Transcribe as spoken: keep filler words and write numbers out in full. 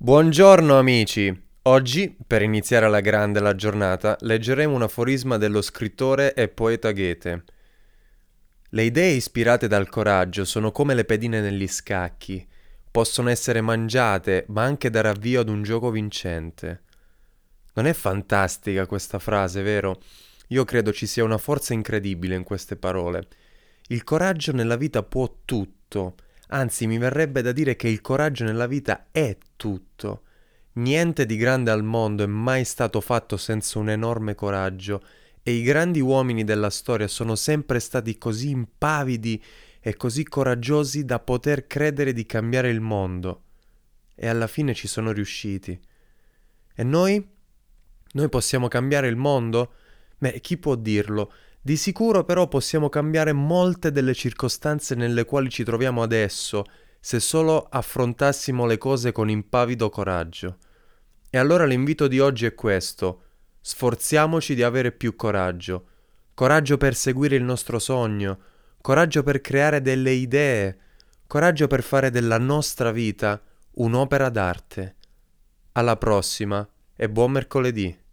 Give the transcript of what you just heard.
Buongiorno amici! Oggi, per iniziare alla grande la giornata, leggeremo un aforisma dello scrittore e poeta Goethe. Le idee ispirate dal coraggio sono come le pedine negli scacchi, possono essere mangiate, ma anche dare avvio ad un gioco vincente. Non è fantastica questa frase, vero? Io credo ci sia una forza incredibile in queste parole. Il coraggio nella vita può tutto. Anzi, mi verrebbe da dire che il coraggio nella vita è tutto. Niente di grande al mondo è mai stato fatto senza un enorme coraggio, e i grandi uomini della storia sono sempre stati così impavidi e così coraggiosi da poter credere di cambiare il mondo. E alla fine ci sono riusciti. E noi? Noi possiamo cambiare il mondo? Beh, chi può dirlo? Di sicuro però possiamo cambiare molte delle circostanze nelle quali ci troviamo adesso, se solo affrontassimo le cose con impavido coraggio. E allora l'invito di oggi è questo: sforziamoci di avere più coraggio. Coraggio per seguire il nostro sogno, coraggio per creare delle idee, coraggio per fare della nostra vita un'opera d'arte. Alla prossima e buon mercoledì!